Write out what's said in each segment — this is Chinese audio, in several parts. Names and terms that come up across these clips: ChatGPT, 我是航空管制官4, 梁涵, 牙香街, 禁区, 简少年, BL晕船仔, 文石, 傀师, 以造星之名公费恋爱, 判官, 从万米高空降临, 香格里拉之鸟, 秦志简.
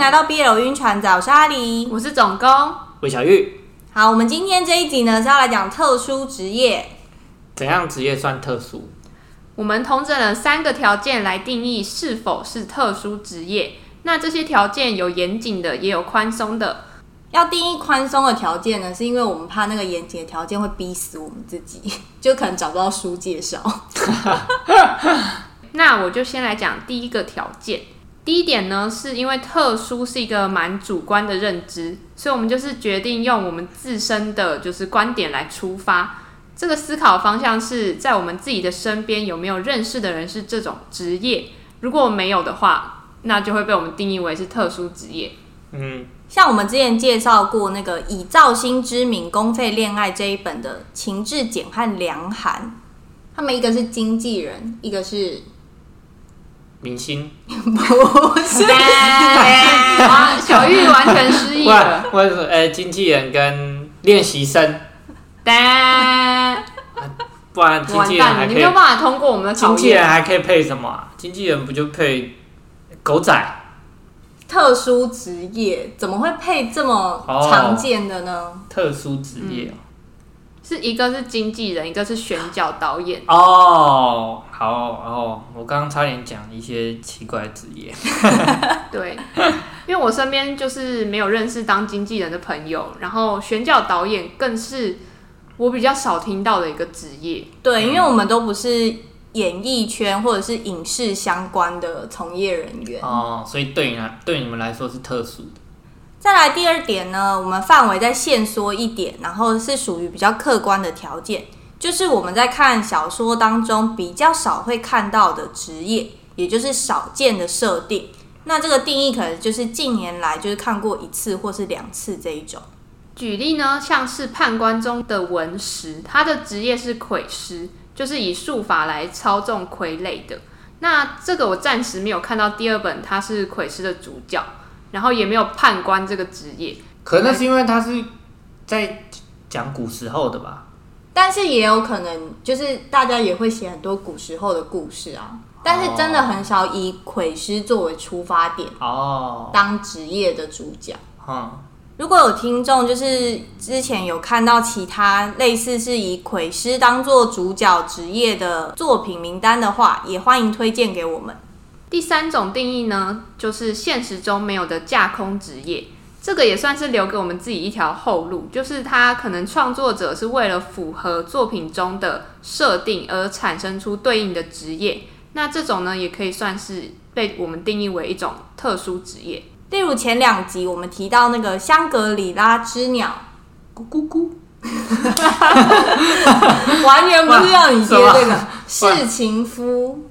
迎来到 BL 晕船仔，我是阿狸，我是总工魏小玉。好，我们今天这一集呢是要来讲特殊职业。怎样职业算特殊？我们统整了3个条件来定义是否是特殊职业。那这些条件有严谨的，也有宽松的。要定义宽松的条件呢，是因为我们怕那个严谨的条件会逼死我们自己，就可能找不到书介绍。那我就先来讲第一个条件。第一点呢，是因为特殊是一个蛮主观的认知，所以我们就是决定用我们自身的就是观点来出发。这个思考方向是在我们自己的身边有没有认识的人是这种职业，如果没有的话，那就会被我们定义为是特殊职业。嗯，像我们之前介绍过那个以造星之名公费恋爱这一本的秦志简和梁涵，他们一个是经纪人，一个是明星。不是小玉完全失忆了。经纪人跟练习生。不然经纪人还可以，你没有办法通过我们的考验。经纪人还可以配什么啊？经纪人不就配狗仔？特殊职业怎么会配这么常见的呢？哦，特殊职业，是一个是经纪人，一个是选角导演。哦，好哦，我刚刚差点讲一些奇怪的职业。对，因为我身边就是没有认识当经纪人的朋友，然后选角导演更是我比较少听到的一个职业。对，因为我们都不是演艺圈或者是影视相关的从业人员哦，所以对你们来说是特殊的。再来第2点呢，我们范围再限缩一点，然后是属于比较客观的条件，就是我们在看小说当中比较少会看到的职业，也就是少见的设定。那这个定义可能就是近年来就是看过1次或是2次这一种。举例呢，像是判官中的文石，他的职业是傀师，就是以术法来操纵傀儡的。那这个我暂时没有看到第2本他是傀师的主角，然后也没有判官这个职业。可能是因为他是在讲古时候的吧，但是也有可能就是大家也会写很多古时候的故事啊，但是真的很少以傀师作为出发点当职业的主角。如果有听众就是之前有看到其他类似是以傀师当做主角职业的作品名单的话，也欢迎推荐给我们。第3种定义呢，就是现实中没有的架空职业。这个也算是留给我们自己一条后路，就是他可能创作者是为了符合作品中的设定而产生出对应的职业。那这种呢，也可以算是被我们定义为一种特殊职业。例如前2集我们提到那个香格里拉之鸟，咕咕咕，完全不是要你接这个侍情夫。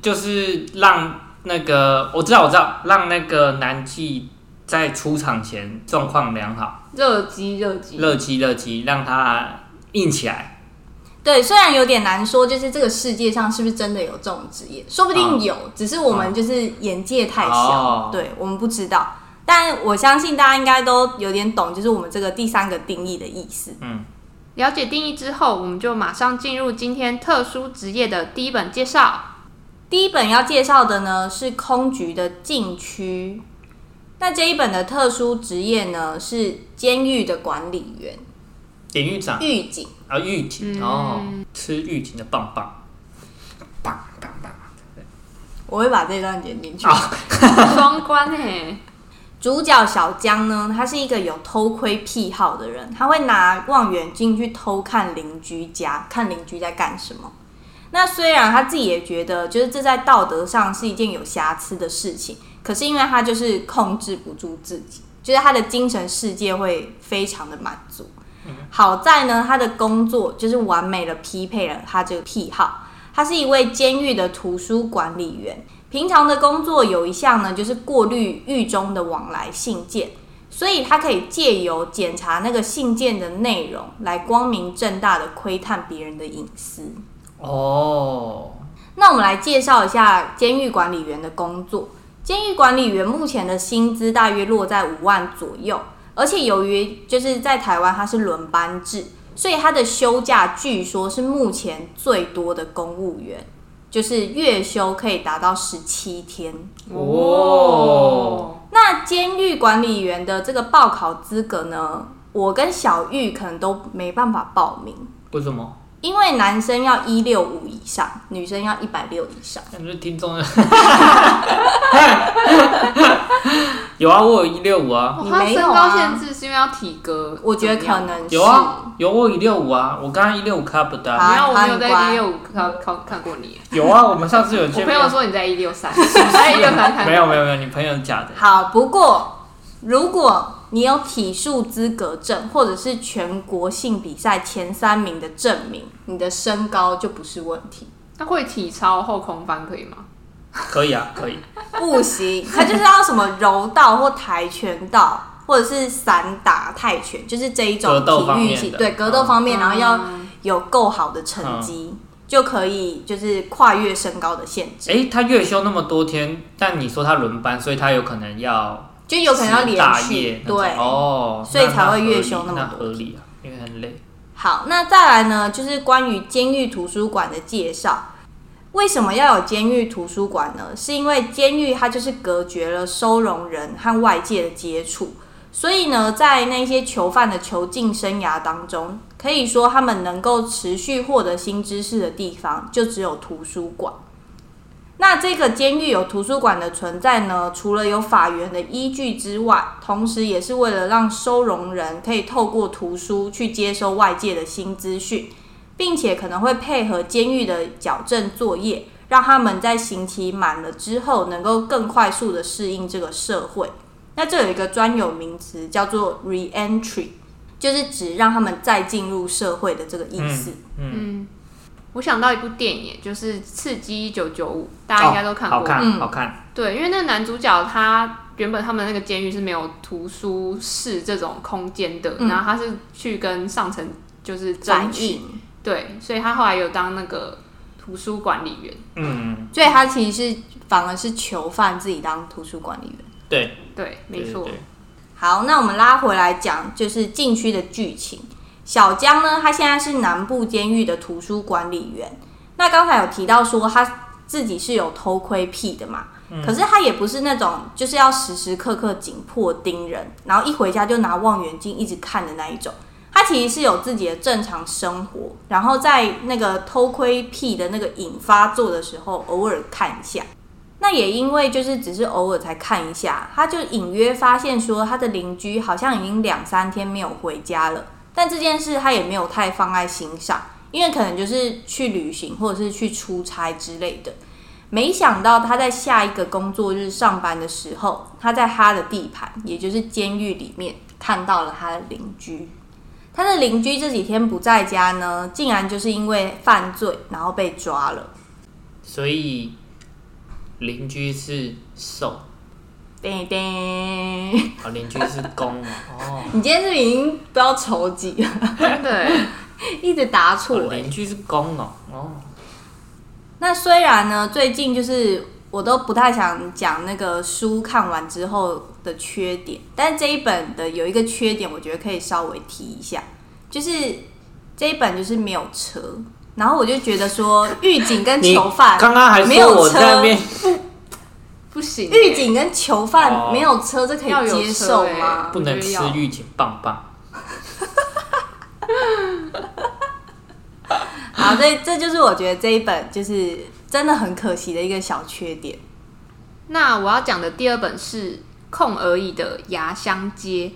就是让那个我知道，让那个男妓在出场前状况良好，热机，让他硬起来。对，虽然有点难说，就是这个世界上是不是真的有这种职业，说不定有，只是我们就是眼界太小，对，我们不知道。但我相信大家应该都有点懂，就是我们这个第3个定义的意思。了解定义之后，我们就马上进入今天特殊职业的第1本介绍。第1本要介绍的呢是空局的禁区。那这一本的特殊职业呢是监狱的管理员。典狱长，狱警啊，狱警哦，吃狱警的棒棒，棒棒棒。我会把这段剪进去。双关欸。主角小江呢，他是一个有偷窥癖好的人，他会拿望远镜去偷看邻居家，看邻居在干什么。那虽然他自己也觉得，就是这在道德上是一件有瑕疵的事情，可是因为他就是控制不住自己，就是他的精神世界会非常的满足。好在呢，他的工作就是完美的匹配了他这个癖好。他是一位监狱的图书管理员，平常的工作有一项呢，就是过滤狱中的往来信件，所以他可以借由检查那个信件的内容，来光明正大的窥探别人的隐私。那我们来介绍一下监狱管理员的工作。监狱管理员目前的薪资大约落在5万左右。而且由于就是在台湾它是轮班制，所以它的休假据说是目前最多的公务员。就是月休可以达到17天哦。那监狱管理员的这个报考资格呢，我跟小玉可能都没办法报名。为什么？因为男生要165以上，女生要160以上。那不是听众？有啊，我有165啊。你没有啊？身高限制是因为要体格？我觉得可能是有啊，有我165啊，我刚刚165卡不到。没有，我没有在165看过你。有啊，我们上次有见面。我朋友说你在163，在163看。没有没有没有，你朋友假的。好，不过如果你有体术资格证，或者是全国性比赛前3名的证明，你的身高就不是问题。那会体操后空翻可以吗？可以啊，可以。不行，他就是要什么柔道或跆拳道，或者是散打、泰拳，就是这一种体育系，对格斗方面，然后要有够好的成绩。就可以就是跨越身高的限制。欸，他月休那么多天，但你说他轮班，所以他有可能要。就有可能要连续，对，哦，所以才会月休那么多。那合理啊，因为很累。好，那再来呢，就是关于监狱图书馆的介绍。为什么要有监狱图书馆呢？是因为监狱它就是隔绝了收容人和外界的接触，所以呢，在那些囚犯的囚禁生涯当中，可以说他们能够持续获得新知识的地方，就只有图书馆。那这个监狱有图书馆的存在呢，除了有法源的依据之外，同时也是为了让收容人可以透过图书去接收外界的新资讯，并且可能会配合监狱的矫正作业，让他们在刑期满了之后能够更快速的适应这个社会。那这有一个专有名词叫做 re-entry， 就是指让他们再进入社会的这个意思。我想到一部电影，就是《刺激1995》，大家应该都看过。好看，好看。对，因为那个男主角他原本他们那个监狱是没有图书室这种空间的，然后他是去跟上层就是争取，对，所以他后来有当那个图书管理员。所以他其实是反而是囚犯自己当图书管理员。对对，没错。好，那我们拉回来讲，就是禁区的剧情。小江呢，他现在是南部监狱的图书管理员。那刚才有提到说他自己是有偷窥癖的嘛，可是他也不是那种就是要时时刻刻紧迫盯人，然后一回家就拿望远镜一直看的那一种。他其实是有自己的正常生活，然后在那个偷窥癖的那个瘾发作的时候，偶尔看一下。那也因为就是只是偶尔才看一下，他就隐约发现说他的邻居好像已经2-3天没有回家了。但这件事他也没有太放在心上，因为可能就是去旅行或者是去出差之类的。没想到他在下一个工作日上班的时候，他在他的地盘，也就是监狱里面看到了他的邻居。他的邻居这几天不在家呢，竟然就是因为犯罪然后被抓了。所以邻居是受叮叮，好，邻居是公嘛？哦，你今天是不是已经不知道仇几了？对，一直答错。邻居是公哦，哦。那虽然呢，最近就是我都不太想讲那个书看完之后的缺点，但这一本的有一个缺点，我觉得可以稍微提一下，就是这一本就是没有车，然后我就觉得说狱警跟囚犯刚刚还说我在那边。不行，狱警跟囚犯没有车，这可以接受吗？不能吃狱警棒棒。好，这就是我觉得这一本就是真的很可惜的一个小缺点。那我要讲的第二本是空而已的《牙香街》，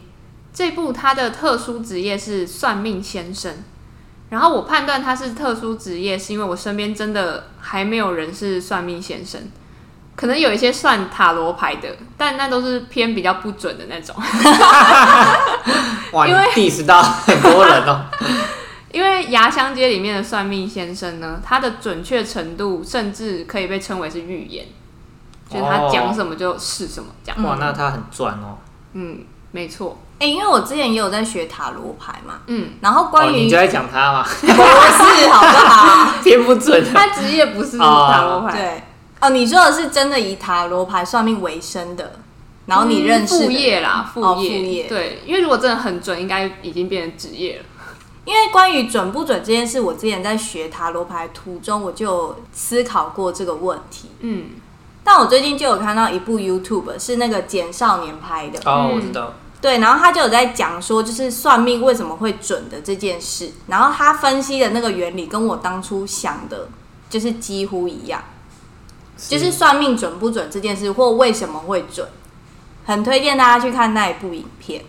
这部他的特殊职业是算命先生。然后我判断他是特殊职业，是因为我身边真的还没有人是算命先生。可能有一些算塔罗牌的，但那都是偏比较不准的那种。哇，你 diss 到很多人哦。因为《牙香街》里面的算命先生呢，他的准确程度甚至可以被称为是预言，就是他讲什么就是什么这样。哇，那他很赚哦。没错。因为我之前也有在学塔罗牌嘛，然后关于你就在讲他嘛，不是好不好？偏不准，他职业不是塔罗牌，对。哦，你说的是真的以塔罗牌算命为生的，然后你认识的副业啦，副业对，因为如果真的很准，应该已经变成职业了。因为关于准不准这件事，我之前在学塔罗牌途中我就有思考过这个问题。嗯，但我最近就有看到一部 YouTube 是那个简少年拍的。哦，我知道。对，然后他就有在讲说就是算命为什么会准的这件事，然后他分析的那个原理跟我当初想的就是几乎一样，就是算命准不准这件事或为什么会准，很推荐大家去看那一部影片。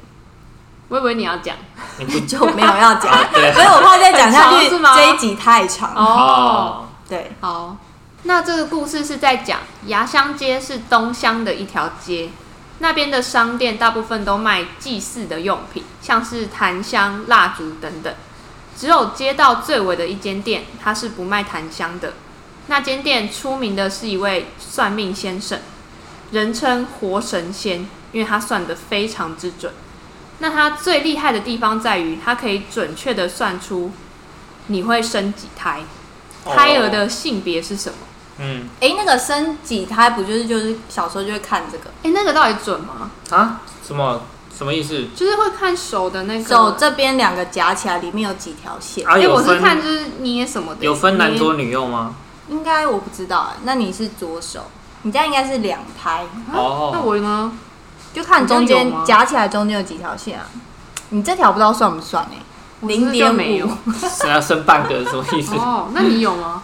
我以为你要讲，就没有要讲，所以我怕再讲下去这一集太长。哦，对，好，那这个故事是在讲牙香街是东乡的一条街，那边的商店大部分都卖祭祀的用品，像是檀香、蜡烛等等。只有街道最尾的一间店，它是不卖檀香的。那间店出名的是一位算命先生，人称活神仙，因为他算得非常之准。那他最厉害的地方在于，他可以准确的算出你会生几胎，胎儿的性别是什么。嗯，哎，那个生几胎不就是小时候就会看这个？哎，那个到底准吗？啊，什么意思？就是会看手的那个手这边两个夹起来，里面有几条线。哎、啊，我是看就是捏什么的。有分男左女右吗？应该我不知道。那你是左手，你家应该是两胎。哦、啊，那我呢？就看中间夹起来，中间有几条线啊？你这条不知道算不算哎、欸？0.5，谁要生半个什么意思？哦，那你有吗？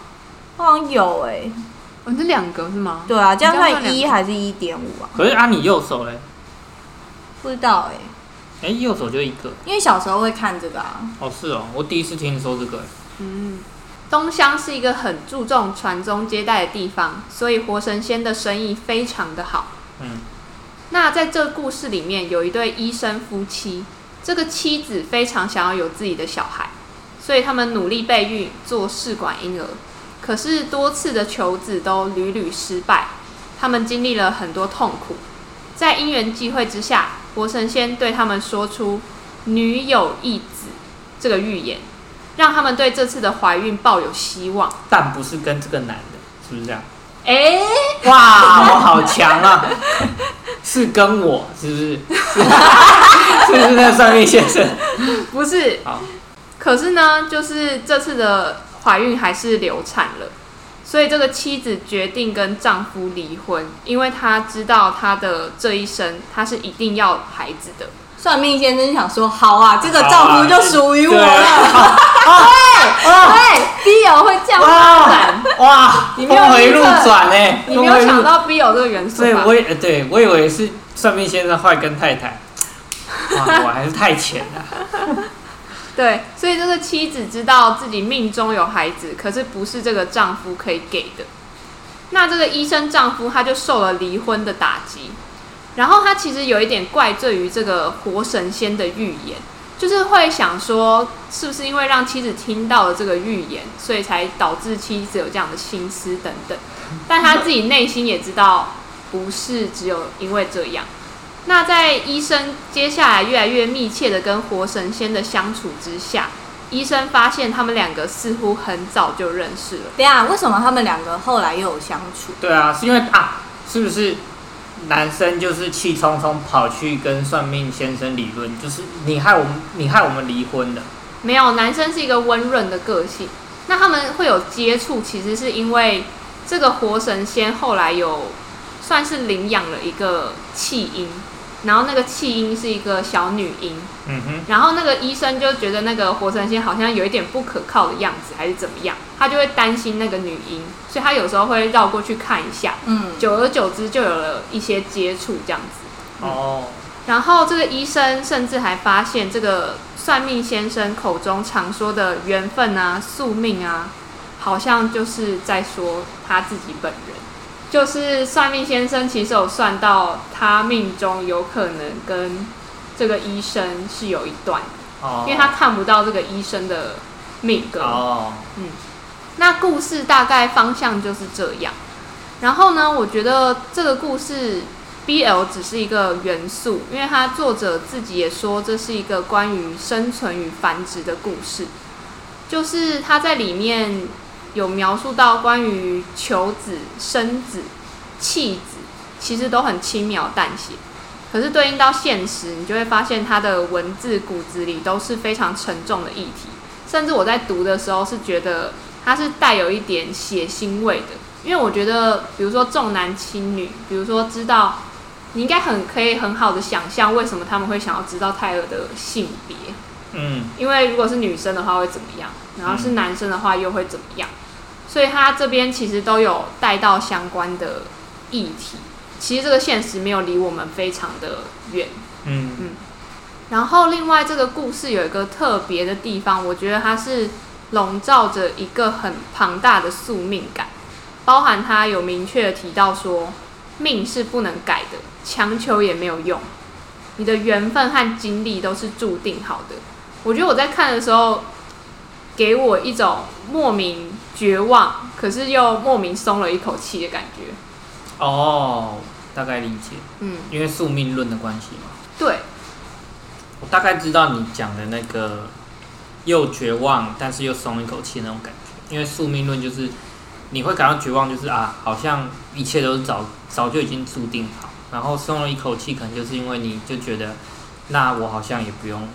好像有哎、欸，哦，这两个是吗？对啊，这样算1还是1.5啊？可是啊，你右手嘞？不知道哎、欸。哎、欸，右手就一个。因为小时候会看这个啊。哦，是哦，我第一次听你说这个、欸。嗯，东乡是一个很注重传宗接代的地方，所以活神仙的生意非常的好。嗯。那在这故事里面，有一对医生夫妻，这个妻子非常想要有自己的小孩，所以他们努力备孕做试管婴儿。可是多次的求子都屡屡失败，他们经历了很多痛苦。在因缘际会之下，活神仙对他们说出“女有一子”这个预言，让他们对这次的怀孕抱有希望。但不是跟这个男的，是不是这样？哎、欸，哇，我好强啊！是跟我，是不是？是不是那算命先生？不是。好，可是呢，就是这次的。怀孕还是流产了，所以这个妻子决定跟丈夫离婚，因为她知道她的这一生她是一定要孩子的。算命先生想说，好啊，这个丈夫就属于我了。啊、对，BL、会这样发展。哇，你没有峰回路转哎，你没有想到 BL 这个元素吧？对，我以为是算命先生坏跟太太，哇，我还是太浅了。对，所以这个妻子知道自己命中有孩子，可是不是这个丈夫可以给的。那这个医生丈夫他就受了离婚的打击，然后他其实有一点怪罪于这个活神仙的预言，就是会想说，是不是因为让妻子听到了这个预言，所以才导致妻子有这样的心思等等。但他自己内心也知道，不是只有因为这样。那在医生接下来越来越密切的跟活神仙的相处之下，医生发现他们两个似乎很早就认识了。对啊，为什么他们两个后来又有相处？对啊，是因为啊，是不是男生就是气冲冲跑去跟算命先生理论，就是你害我们离婚了？没有，男生是一个温润的个性。那他们会有接触，其实是因为这个活神仙后来有算是领养了一个弃婴。然后那个弃婴是一个小女婴，嗯哼，然后那个医生就觉得那个活神仙好像有一点不可靠的样子，还是怎么样，他就会担心那个女婴，所以他有时候会绕过去看一下，嗯，久而久之就有了一些接触这样子。哦，然后这个医生甚至还发现，这个算命先生口中常说的缘分啊、宿命啊，好像就是在说他自己本人。就是算命先生其实有算到他命中有可能跟这个医生是有一段，因为他看不到这个医生的命格。嗯，那故事大概方向就是这样。然后呢，我觉得这个故事 BL 只是一个元素，因为他作者自己也说这是一个关于生存与繁殖的故事，就是他在里面有描述到关于求子、生子、弃子，其实都很轻描淡写。可是对应到现实，你就会发现它的文字骨子里都是非常沉重的议题。甚至我在读的时候是觉得它是带有一点血腥味的，因为我觉得比如说重男轻女，比如说知道你应该可以很好的想象为什么他们会想要知道泰勒的性别，嗯，因为如果是女生的话会怎么样，然后是男生的话又会怎么样，所以他这边其实都有带到相关的议题，其实这个现实没有离我们非常的远，嗯嗯。然后另外这个故事有一个特别的地方，我觉得它是笼罩着一个很庞大的宿命感，包含它有明确的提到说，命是不能改的，强求也没有用，你的缘分和经历都是注定好的。我觉得我在看的时候，给我一种莫名绝望，可是又莫名松了一口气的感觉。哦，大概理解，嗯，因为宿命论的关系嘛。对。我大概知道你讲的那个又绝望，但是又松一口气的那种感觉，因为宿命论就是你会感到绝望，就是啊，好像一切都是早就已经注定好，然后松了一口气，可能就是因为你就觉得，那我好像也不用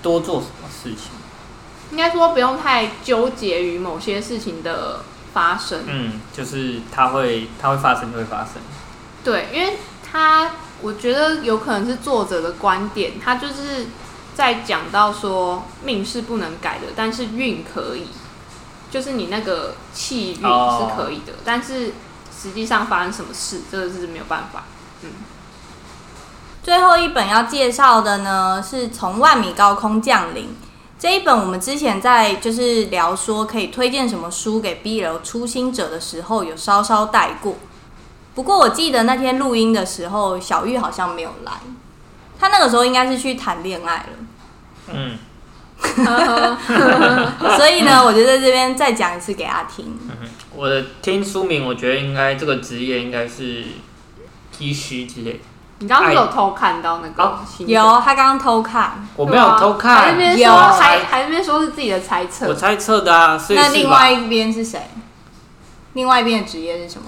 多做什么事情，应该说不用太纠结于某些事情的发生。嗯，就是它会发生就会发生。对，因为它。我觉得有可能是作者的观点，他就是在讲到说命是不能改的，但是运可以，就是你那个气运是可以的， oh. 但是实际上发生什么事，这个是没有办法。嗯。最后一本要介绍的呢，是从万米高空降临这一本，我们之前在就是聊说可以推荐什么书给 BL 初心者的时候，有稍稍带过。不过我记得那天录音的时候，小玉好像没有来，她那个时候应该是去谈恋爱了。嗯，所以呢，我就在这边再讲一次给她听。我的听书名，我觉得应该这个职业应该是医师之类的。你刚刚有偷看到那个？有，他刚刚偷看。我没有偷看，还在那边说，还在那边说是自己的猜测。我猜测的啊，所以那另外一边是谁？另外一边的职业是什么？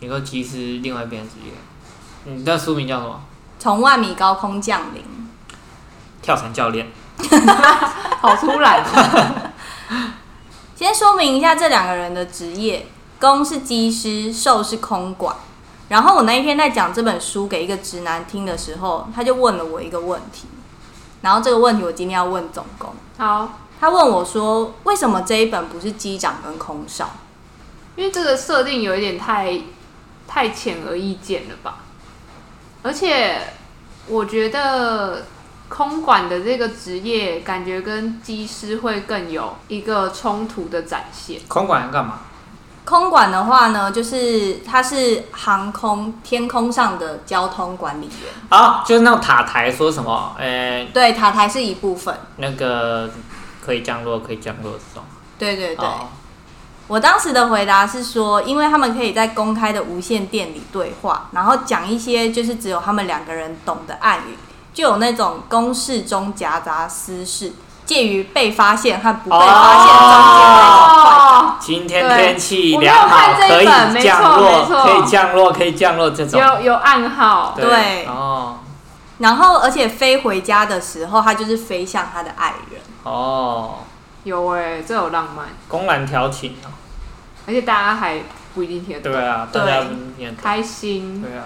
你说其实另外一边职业，你那书名叫什么？从万米高空降临，跳伞教练，好突然哦。先说明一下这两个人的职业，公是机师，兽是空管。然后我那一天在讲这本书给一个直男听的时候，他就问了我一个问题，然后这个问题我今天要问总工。好，他问我说，为什么这一本不是机长跟空少？因为这个设定有一点太显而易见了吧，而且我觉得空管的这个职业感觉跟机师会更有一个冲突的展现。空管要干嘛？空管的话呢，就是它是航空天空上的交通管理员啊，就是那种塔台说什么，对，塔台是一部分，那个可以降落这种，对对对。哦，我当时的回答是说，因为他们可以在公开的无线电里对话，然后讲一些就是只有他们两个人懂的暗语，就有那种公事中夹杂私事，介于被发现和不被发现中间的那种快感。哦，今天天气良好，可以降落，可以降落这种有暗号，对哦。然后而且飞回家的时候，他就是飞向他的爱人哦。有欸，这有浪漫，公然调情啊，而且大家还不一定听得懂。对啊，大家不一定听得懂。开心。对啊。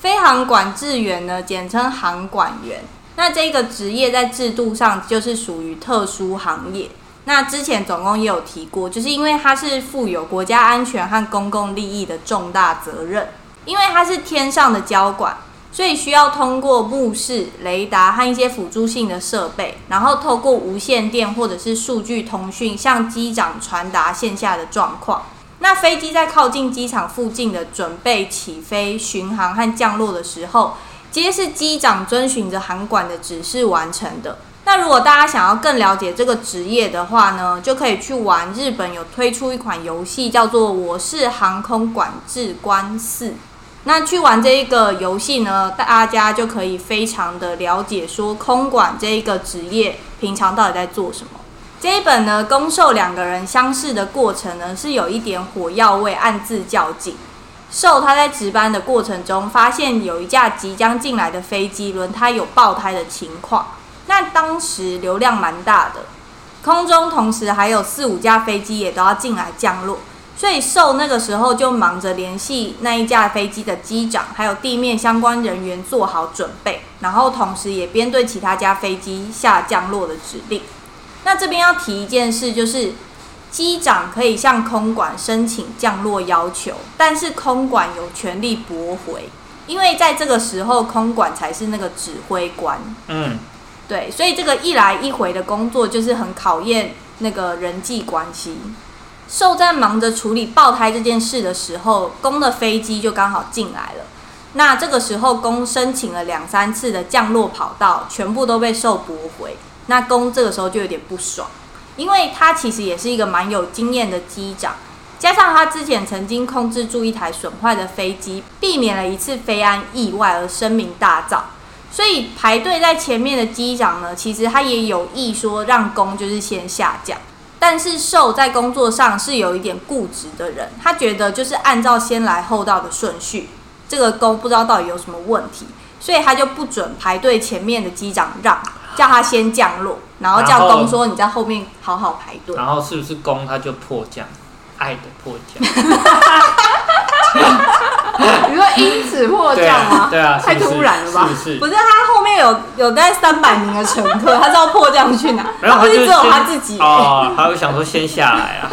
飞航管制员呢，简称航管员。那这个职业在制度上就是属于特殊行业。那之前总共也有提过，就是因为它是负有国家安全和公共利益的重大责任，因为它是天上的交管。所以需要通过目视、雷达和一些辅助性的设备，然后透过无线电或者是数据通讯向机长传达线下的状况。那飞机在靠近机场附近的准备起飞、巡航和降落的时候，皆是机长遵循着航管的指示完成的。那如果大家想要更了解这个职业的话呢，就可以去玩日本有推出一款游戏，叫做《我是航空管制官4》。那去玩这一个游戏呢，大家就可以非常的了解说空管这一个职业平常到底在做什么。这一本呢，公兽两个人相识的过程呢，是有一点火药味，暗自较劲。兽他在值班的过程中发现有一架即将进来的飞机轮胎有爆胎的情况，那当时流量蛮大的，空中同时还有4-5架飞机也都要进来降落，所以受那个时候就忙着联系那一架飞机的机长，还有地面相关人员做好准备，然后同时也编对其他架飞机下降落的指令。那这边要提一件事，就是机长可以向空管申请降落要求，但是空管有权利驳回，因为在这个时候空管才是那个指挥官。嗯，对，所以这个一来一回的工作就是很考验那个人际关系。受在忙着处理爆胎这件事的时候，公的飞机就刚好进来了。那这个时候公申请了2-3次的降落跑道，全部都被受驳回。那公这个时候就有点不爽，因为他其实也是一个蛮有经验的机长，加上他之前曾经控制住一台损坏的飞机，避免了一次飞安意外而声名大噪。所以排队在前面的机长呢，其实他也有意说让公就是先下降，但是受在工作上是有一点固执的人，他觉得就是按照先来后到的顺序，这个公不知道到底有什么问题，所以他就不准排队前面的机长让，叫他先降落，然后叫公说你在后面好好排队。然后是不是公他就迫降，爱的迫降？你说因此迫降吗？对啊，太突然了吧？是不是他后面有在300名的乘客，他知道迫降去哪？然后他就只有他自己哦，他会想说先下来啊。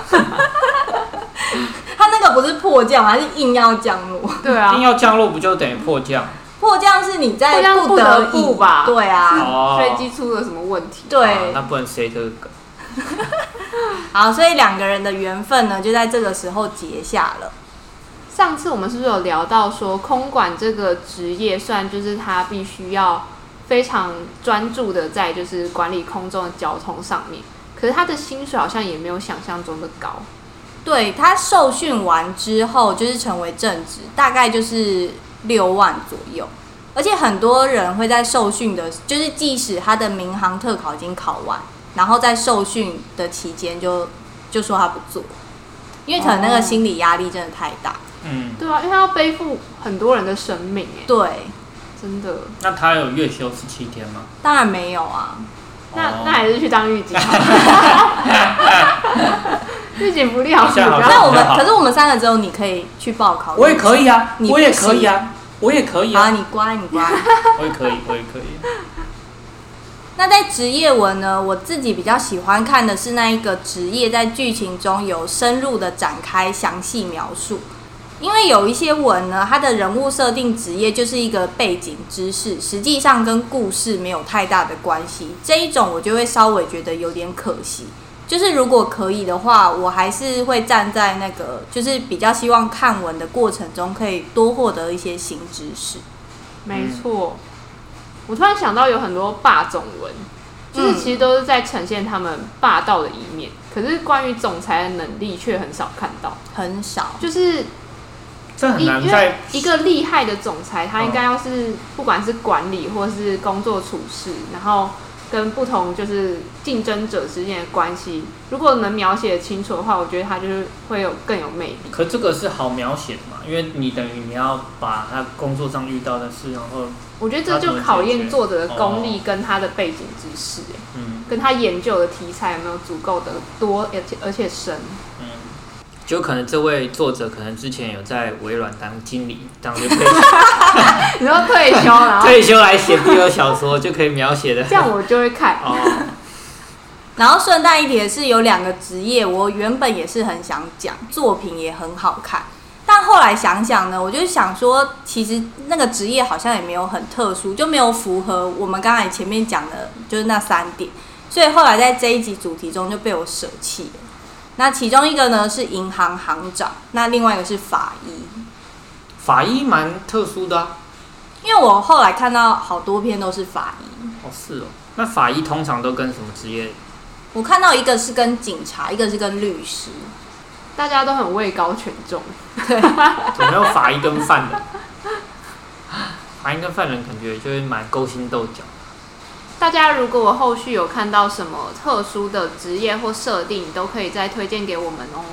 他那个不是迫降，他是硬要降落。对啊，硬要降落不就等于迫降？迫降是你在不得不吧？对啊，飞机出了什么问题？对，啊、那不能塞这个梗。好，所以2个人的缘分呢，就在这个时候结下了。上次我们是不是有聊到说，空管这个职业，虽然就是他必须要非常专注的在就是管理空中的交通上面，可是他的薪水好像也没有想象中的高。对，他受训完之后就是成为正职，大概就是6万左右，而且很多人会在受训的，就是即使他的民航特考已经考完，然后在受训的期间就说他不做，因为可能那个心理压力真的太大。嗯，对啊，因为他要背负很多人的生命，哎，对，真的。那他有月休17天吗？当然没有啊，那还是去当狱警。预警不利好，那我们可是我们3个只有你可以去报考。我也可以啊，我也可以啊，我也可以啊。你乖，你乖。我也可以。那在职业文呢，我自己比较喜欢看的是那一个职业在剧情中有深入的展开详细描述，因为有一些文呢，它的人物设定职业就是一个背景知识，实际上跟故事没有太大的关系，这一种我就会稍微觉得有点可惜。就是如果可以的话，我还是会站在那个，就是比较希望看文的过程中可以多获得一些新知识。没错，我突然想到有很多霸总文，就是其实都是在呈现他们霸道的一面，可是关于总裁的能力却很少看到，很少。就是这很难在一个厉害的总裁，他应该要是不管是管理或是工作处事，然后跟不同就是竞争者之间的关系，如果能描写清楚的话，我觉得它就是会有更有魅力。可这个是好描写的嘛？因为你等于你要把他工作上遇到的事，然后我觉得这就考验作者的功力跟他的背景知识，嗯，跟他研究的题材有没有足够的多，而且深。嗯，就可能这位作者可能之前有在微软当经理，当就可以。你说退休然后退休来写BL小说就可以描写的，这样我就会看。哦。然后顺带一提是有2个职业，我原本也是很想讲，作品也很好看，但后来想想呢，我就想说，其实那个职业好像也没有很特殊，就没有符合我们刚才前面讲的，就是那3点，所以后来在这一集主题中就被我舍弃了。那其中一个呢是银行行长，那另外一个是法医。法医蛮特殊的啊，因为我后来看到好多篇都是法医。哦，是哦。那法医通常都跟什么职业？我看到一个是跟警察，一个是跟律师，大家都很位高权重。对，有没有法医跟犯人？法医跟犯人感觉就会蛮勾心斗角。大家如果我后续有看到什么特殊的职业或设定，都可以再推荐给我们哦。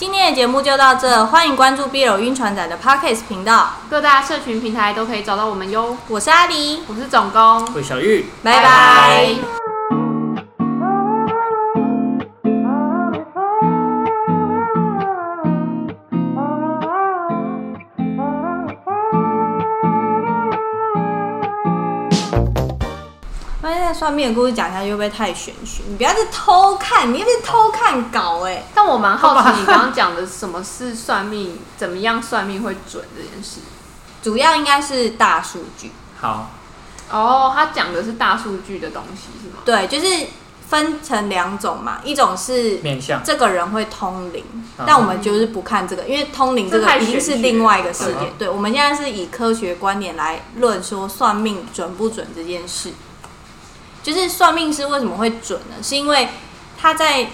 今天的节目就到这，欢迎关注 BL 晕船仔的 Podcast 频道，各大社群平台都可以找到我们哟。我是阿迪，我是总工，我是小玉，拜拜。算命的故事讲下去会不会太玄学？你不要去偷看，你要去偷看稿哎、欸！但我蛮好奇你刚刚讲的什么是算命，怎么样算命会准这件事，主要应该是大数据。好，哦，他讲的是大数据的东西是吗？对，就是分成两种嘛，一种是面向这个人会通灵，但我们就是不看这个，因为通灵这个已经是另外一个世界。对，我们现在是以科学观点来论说算命准不准这件事。就是算命师为什么会准呢？是因为他在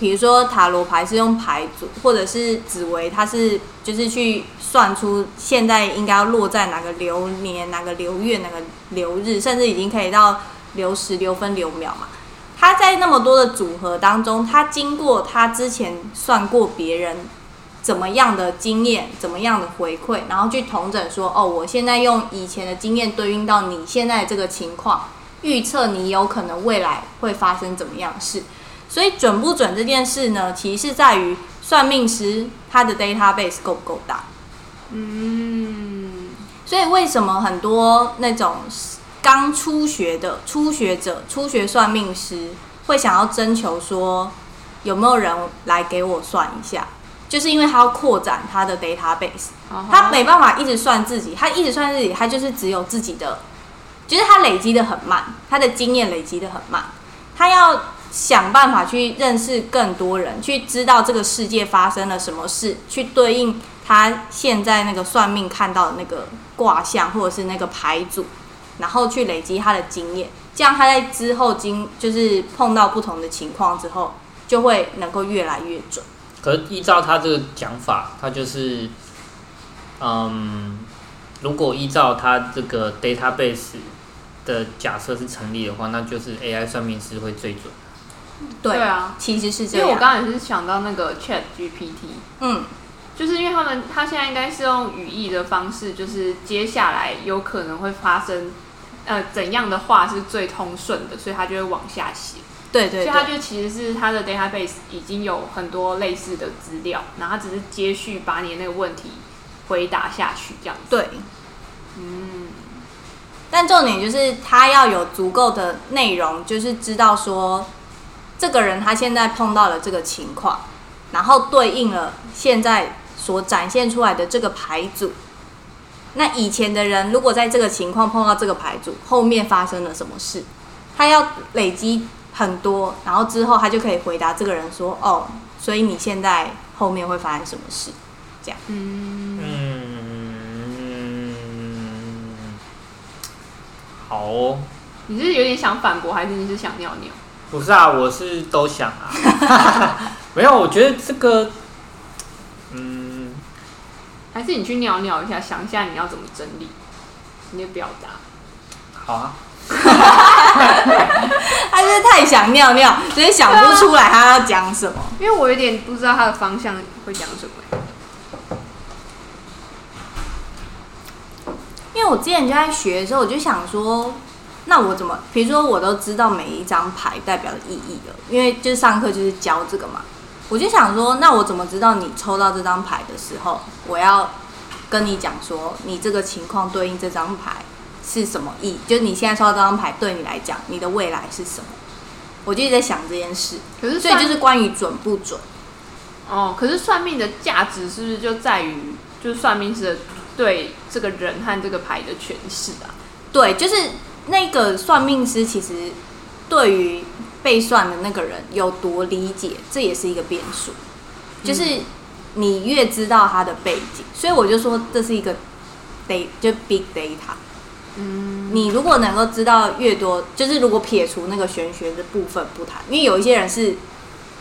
比如说塔罗牌是用牌组，或者是紫微，他是就是去算出现在应该要落在哪个流年、哪个流月、哪个流日，甚至已经可以到流时、流分、流秒嘛。他在那么多的组合当中，他经过他之前算过别人怎么样的经验、怎么样的回馈，然后去统整说，哦，我现在用以前的经验对应到你现在的这个情况。预测你有可能未来会发生怎么样的事，所以准不准这件事呢，其实是在于算命师他的 database 够不够大。嗯，所以为什么很多那种刚初学的初学者、初学算命师会想要征求说有没有人来给我算一下？就是因为他要扩展他的 database， 他没办法一直算自己，他一直算自己，他就是只有自己的。就是他累积的很慢，他的经验累积的很慢，他要想办法去认识更多人，去知道这个世界发生了什么事，去对应他现在那个算命看到的那个卦象或者是那个牌组，然后去累积他的经验，这样他在之后就是碰到不同的情况之后，就会能够越来越准。可是依照他这个讲法，他就是，如果依照他这个 database。的假设是成立的话，那就是 AI 算命师会最准。对啊，其实是这样。因为我刚才也是想到那个 ChatGPT， 就是因为他现在应该是用语义的方式，就是接下来有可能会发生怎样的话是最通顺的，所以他就会往下写。对对对。所以他就其实是他的 database 已经有很多类似的资料，然后他只是接续把你那个问题回答下去这样子。对，但重点就是他要有足够的内容，就是知道说这个人他现在碰到了这个情况，然后对应了现在所展现出来的这个牌组。那以前的人如果在这个情况碰到这个牌组，后面发生了什么事，他要累积很多，然后之后他就可以回答这个人说，哦，所以你现在后面会发生什么事，这样。好哦，你是有点想反驳，还是你是想尿尿？不是啊，我是都想啊。没有，我觉得这个，还是你去尿尿一下，想一下你要怎么整理你的表达。好啊。他是太想尿尿，所以想不出来他要讲什么。因为我有点不知道他的方向会讲什么。因为我之前就在学的时候，我就想说，那我怎么，比如说我都知道每一张牌代表的意义了，因为就是上课就是教这个嘛，我就想说，那我怎么知道你抽到这张牌的时候，我要跟你讲说，你这个情况对应这张牌是什么意义，就是你现在抽到这张牌对你来讲，你的未来是什么？我就一直在想这件事，可是所以就是关于准不准。哦，可是算命的价值是不是就在于，就是算命师的对这个人和这个牌的诠释啊？对，就是那个算命师其实对于被算的那个人有多理解，这也是一个变数。就是你越知道他的背景，所以我就说这是一个 big data。你如果能够知道越多，就是如果撇除那个玄学的部分不谈，因为有一些人是。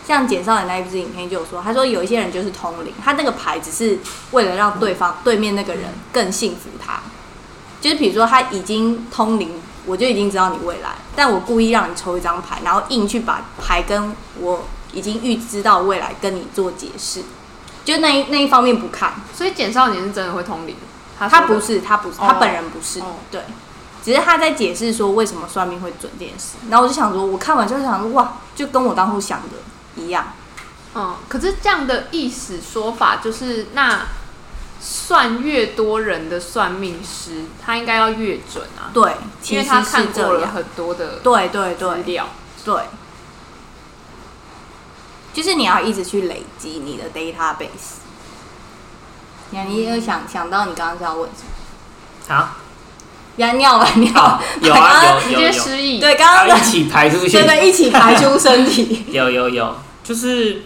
像简少年那一支影片就有说，他说有一些人就是通灵，他那个牌只是为了让对面那个人更信服他，就是比如说他已经通灵，我就已经知道你未来，但我故意让你抽一张牌，然后硬去把牌跟我已经预知到未来跟你做解释，就那一方面不看。所以简少年是真的会通灵？他不是，他本人不是，哦、对，只是他在解释说为什么算命会准这件事。然后我就想说，我看完就想说，哇，就跟我当初想的一样。嗯，可是这样的意思说法就是，那算越多人的算命师，他应该要越准啊。对，因为他看过了很多的资料，对，就是你要一直去累积你的 database。你有想到你刚刚是要问什么？啊？要尿吧尿！有啊有，直接失忆。对，刚刚一起排出去，真的，一起排出身体。有，就是，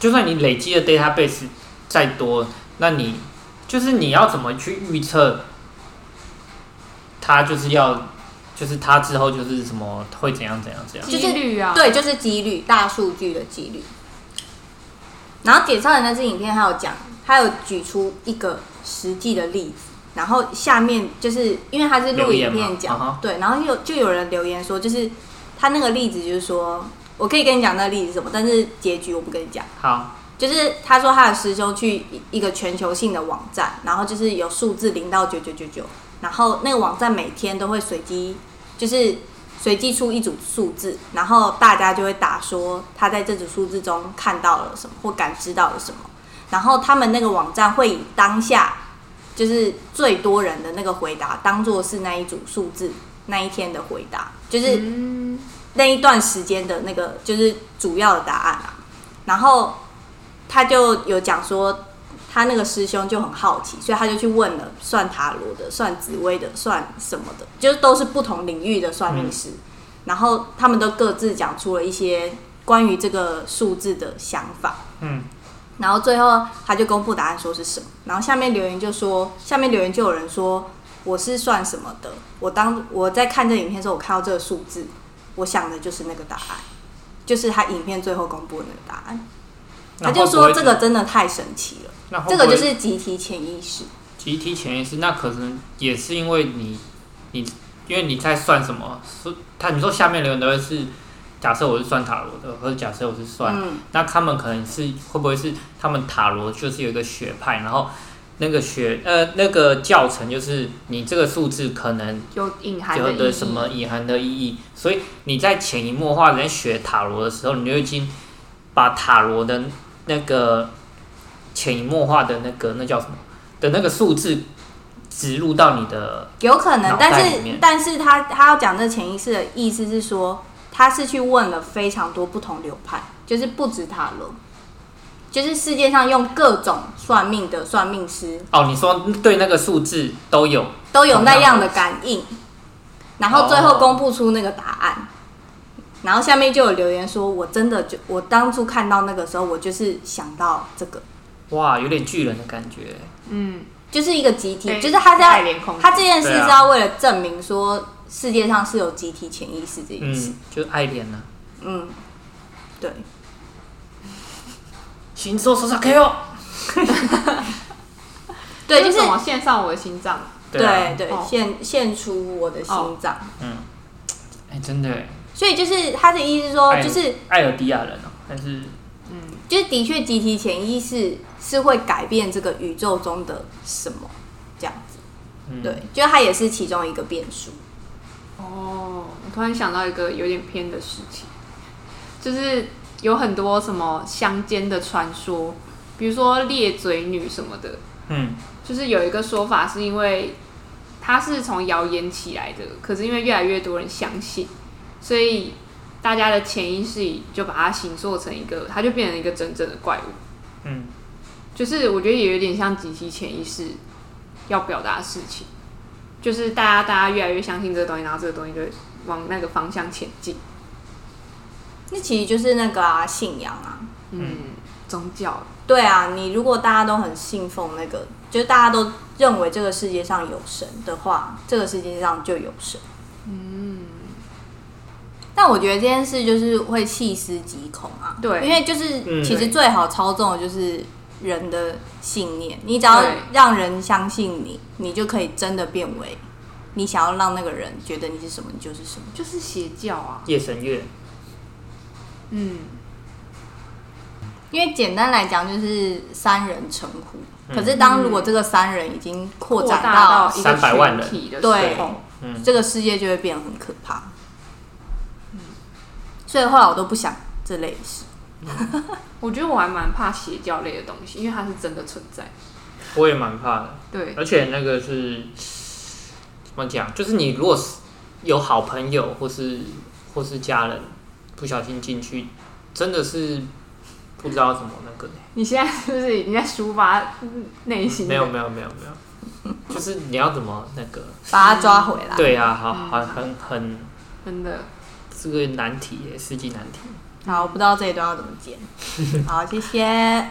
就算你累积的 database 再多，那你就是你要怎么去预测？它就是要，就是它之后就是什么会怎样？几率啊，对，就是几率，大数据的几率。然后简少年那支影片还有讲，他有举出一个实际的例子，然后下面就是因为他是录影片讲，对，然后就有人留言说，就是他那个例子就是说，我可以跟你讲那个例子是什么，但是结局我不跟你讲。好，就是他说他的师兄去一个全球性的网站，然后就是有数字0到9999，然后那个网站每天都会随机出一组数字，然后大家就会打说他在这组数字中看到了什么或感知到了什么，然后他们那个网站会以当下就是最多人的那个回答当作是那一组数字那一天的回答，就是那一段时间的那个就是主要的答案啊。然后他就有讲说他那个师兄就很好奇，所以他就去问了算塔罗的、算紫微的、算什么的，就是都是不同领域的算命师，然后他们都各自讲出了一些关于这个数字的想法，然后最后他就公布答案说是什么，然后下面留言就有人说我是算什么的，我在看这影片的时候，我看到这个数字，我想的就是那个答案，就是他影片最后公布的那个答案，他就说这个真的太神奇了。这个就是集体潜意识，那可能也是因为你因为你在算什么，你说下面的人都是假设我是算塔罗的，或者假设我是算，那他们可能是会不会是他们塔罗就是有一个学派，然后那个那个教程就是你这个数字可能有隐含的什么隐含的意义，所以你在潜移默化在学塔罗的时候，你就已经把塔罗的那个潜移默化的那个那叫什么的那个数字植入到你的有可能，但是他要讲这潜意识的意思是说，他是去问了非常多不同流派，就是不止塔罗，就是世界上用各种算命的算命师。哦，你说对那个数字都有那样的感应，然后最后公布出那个答案。哦，然后下面就有留言说，我真的我当初看到那个时候，我就是想到这个。哇，有点巨人的感觉。就是一个集体，就是他这件事是要为了证明说世界上是有集体潜意识这件事，就是爱莲啊。对。心臓蘇殺KO。对，就是我献上我的心脏。对，献出我的心脏。真的耶。所以就是他的意思是说，就是艾尔迪亚人哦，还是就是的确，集体潜意识是会改变这个宇宙中的什么这样子，对，就它也是其中一个变数。哦，我突然想到一个有点偏的事情，就是有很多什么乡间的传说，比如说裂嘴女什么的，就是有一个说法是因为它是从谣言起来的，可是因为越来越多人相信，所以大家的潜意识就把它形塑成一个，它就变成一个真正的怪物。就是我觉得也有点像集体潜意识要表达的事情，就是大家越来越相信这个东西，然后这个东西就往那个方向前进。那其实就是那个信仰啊，宗教。对啊，你如果大家都很信奉那个，就是大家都认为这个世界上有神的话，这个世界上就有神。但我觉得这件事就是会细思极恐啊，对，因为就是其实最好操纵的就是人的信念，你只要让人相信你，你就可以真的变为你想要让那个人觉得你是什么，你就是什么，就是邪教啊，夜神月，因为简单来讲就是三人成虎、嗯、可是当如果这个三人已经扩展到一个群体的时候，300万人，对、嗯、这个世界就会变得很可怕、嗯、所以后来我都不想这类事、嗯、我觉得我还蛮怕邪教类的东西，因为它是真的存在，我也蛮怕的，对，而且那个是怎么讲，就是你如果有好朋友或是家人不小心进去，真的是不知道怎么那个。你现在是不是已经在抒发内心、嗯？没有，就是你要怎么那个把他抓回来？对啊，好，很真的，这个难题耶，世纪难题。好，我不知道这一段要怎么剪。好，谢谢。